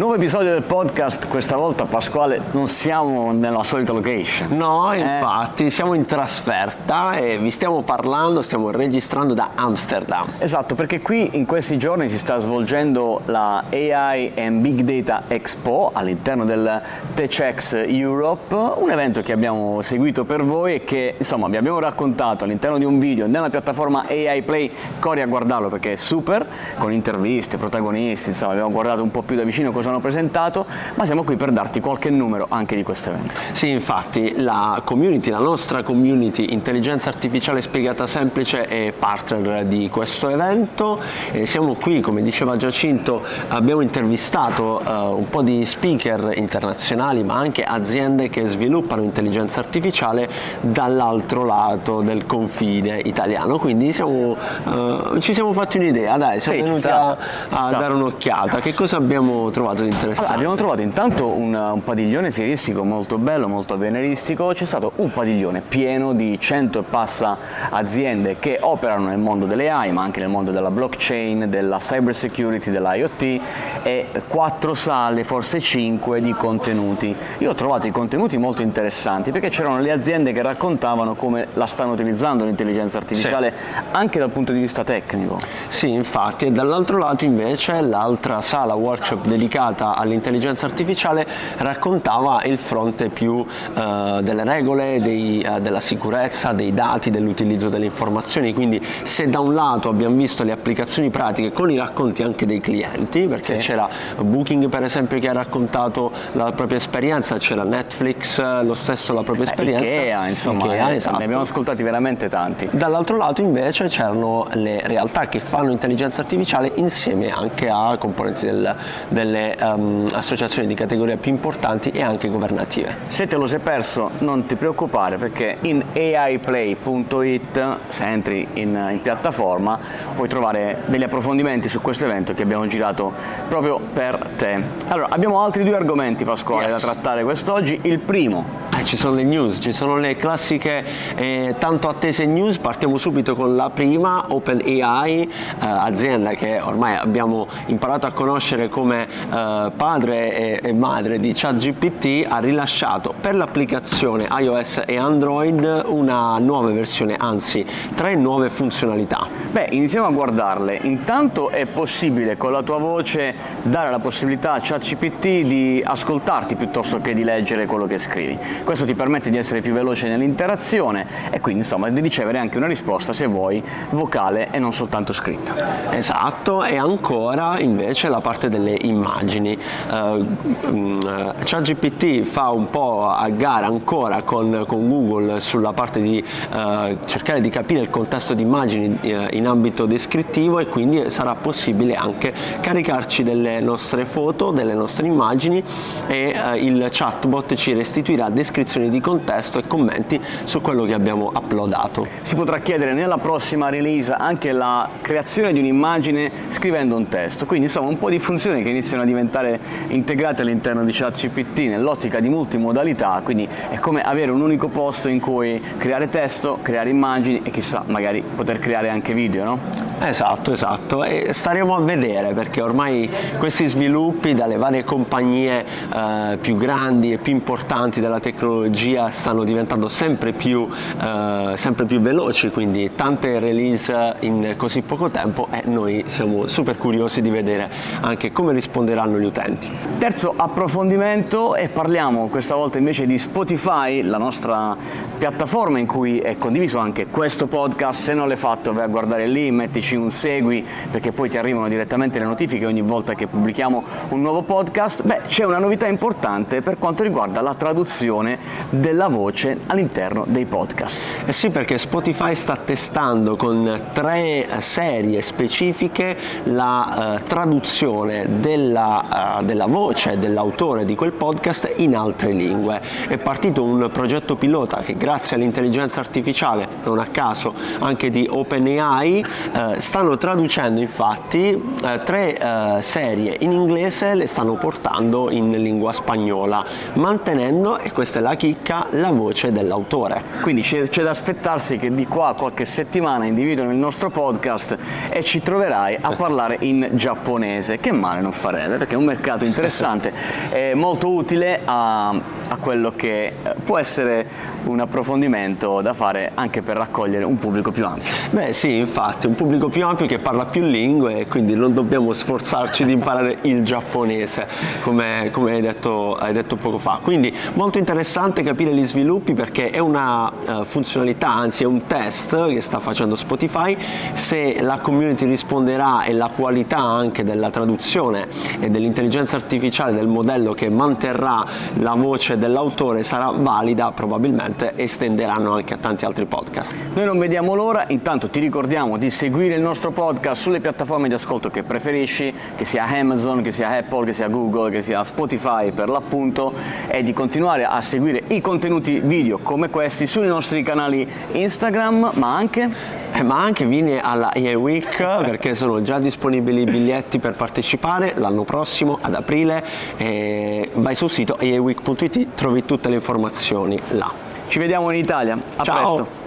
Nuovo episodio del podcast, questa volta Pasquale non siamo nella solita location. No, infatti siamo in trasferta e vi stiamo parlando, stiamo registrando da Amsterdam. Esatto, perché qui in questi giorni si sta svolgendo la AI and Big Data EXPO all'interno del TechX Europe, un evento che abbiamo seguito per voi e che insomma vi abbiamo raccontato all'interno di un video nella piattaforma AIplay. Corri a guardarlo perché è super, con interviste, protagonisti, insomma abbiamo guardato un po' più da vicino cosa hanno presentato, ma siamo qui per darti qualche numero anche di questo evento. Sì, infatti la community, la nostra community Intelligenza Artificiale Spiegata Semplice è partner di questo evento e siamo qui, come diceva Giacinto, abbiamo intervistato un po' di speaker internazionali ma anche aziende che sviluppano intelligenza artificiale dall'altro lato del confine italiano, quindi ci siamo fatti un'idea, dai, siamo venuti a dare un'occhiata. Che cosa abbiamo trovato di interessante? Allora, abbiamo trovato intanto un padiglione fieristico molto bello, molto avveniristico. C'è stato un padiglione pieno di 100 e passa aziende che operano nel mondo delle AI ma anche nel mondo della blockchain, della cyber security, dell'IoT e 4 sale, forse 5 di contenuti. Io ho trovato i contenuti molto interessanti perché c'erano le aziende che raccontavano come la stanno utilizzando l'intelligenza artificiale anche dal punto di vista tecnico. Sì, infatti, e dall'altro lato invece l'altra sala workshop dedicata all'intelligenza artificiale raccontava il fronte più delle regole, della sicurezza, dei dati, dell'utilizzo delle informazioni, quindi se da un lato abbiamo visto le applicazioni pratiche con i racconti anche dei clienti, perché c'era Booking per esempio che ha raccontato la propria esperienza, c'era Netflix lo stesso la propria esperienza, Ikea, insomma Ikea, esatto. Ne abbiamo ascoltati veramente tanti. Dall'altro lato invece c'erano le realtà che fanno intelligenza artificiale insieme anche a componenti delle associazioni di categoria più importanti e anche governative. Se te lo sei perso non ti preoccupare perché in aiplay.it, se entri in piattaforma, puoi trovare degli approfondimenti su questo evento che abbiamo girato proprio per te. Allora, abbiamo altri 2 argomenti, Pasquale, da trattare quest'oggi. Il primo, ci sono le news, ci sono le classiche tanto attese news. Partiamo subito con la prima, OpenAI, azienda che ormai abbiamo imparato a conoscere come padre e madre di ChatGPT, ha rilasciato per l'applicazione iOS e Android una nuova versione, anzi 3 nuove funzionalità. Beh, iniziamo a guardarle. Intanto è possibile con la tua voce dare la possibilità a ChatGPT di ascoltarti piuttosto che di leggere quello che scrivi. Questo ti permette di essere più veloce nell'interazione e quindi insomma di ricevere anche una risposta, se vuoi, vocale e non soltanto scritta. Esatto, e ancora invece la parte delle immagini. ChatGPT fa un po' a gara ancora con Google sulla parte di cercare di capire il contesto di immagini in ambito descrittivo e quindi sarà possibile anche caricarci delle nostre foto, delle nostre immagini e il chatbot ci restituirà descrizioni di contesto e commenti su quello che abbiamo uploadato. Si potrà chiedere nella prossima release anche la creazione di un'immagine scrivendo un testo, quindi insomma un po' di funzioni che iniziano a diventare integrate all'interno di ChatGPT nell'ottica di multimodalità, quindi è come avere un unico posto in cui creare testo, creare immagini e chissà magari poter creare anche video, no? Esatto, e staremo a vedere perché ormai questi sviluppi dalle varie compagnie più grandi e più importanti della tecnologia stanno diventando sempre più veloci, quindi tante release in così poco tempo e noi siamo super curiosi di vedere anche come risponderanno gli utenti. Terzo approfondimento, e parliamo questa volta invece di Spotify, la nostra piattaforma in cui è condiviso anche questo podcast. Se non l'hai fatto vai a guardare lì, mettici un segui perché poi ti arrivano direttamente le notifiche ogni volta che pubblichiamo un nuovo podcast. Beh, c'è una novità importante per quanto riguarda la traduzione della voce all'interno dei podcast. Eh sì, perché Spotify sta testando con 3 serie specifiche la traduzione della voce dell'autore di quel podcast in altre lingue. È partito un progetto pilota che grazie all'intelligenza artificiale, non a caso anche di OpenAI, stanno traducendo infatti tre serie in inglese, le stanno portando in lingua spagnola, mantenendo, e questa è la chicca, la voce dell'autore. Quindi c'è da aspettarsi che di qua a qualche settimana individuino il nostro podcast e ci troverai a parlare in giapponese, che male non farebbe, perché è un mercato interessante e molto utile a quello che può essere un approfondimento da fare anche per raccogliere un pubblico più ampio. Beh sì, infatti, un pubblico più ampio che parla più lingue, quindi non dobbiamo sforzarci di imparare il giapponese, come hai detto poco fa. Quindi molto interessante capire gli sviluppi, perché è una funzionalità, anzi è un test che sta facendo Spotify. Se la community risponderà e la qualità anche della traduzione e dell'intelligenza artificiale, del modello che manterrà la voce dell'autore, sarà valida, probabilmente estenderanno anche a tanti altri podcast. Noi non vediamo l'ora, intanto ti ricordiamo di seguire il nostro podcast sulle piattaforme di ascolto che preferisci, che sia Amazon, che sia Apple, che sia Google, che sia Spotify per l'appunto, e di continuare a seguire i contenuti video come questi sui nostri canali Instagram, ma anche vieni alla AI Week, perché sono già disponibili i biglietti per partecipare l'anno prossimo ad aprile, e vai sul sito aiweek.it, trovi tutte le informazioni là. Ci vediamo in Italia, a presto.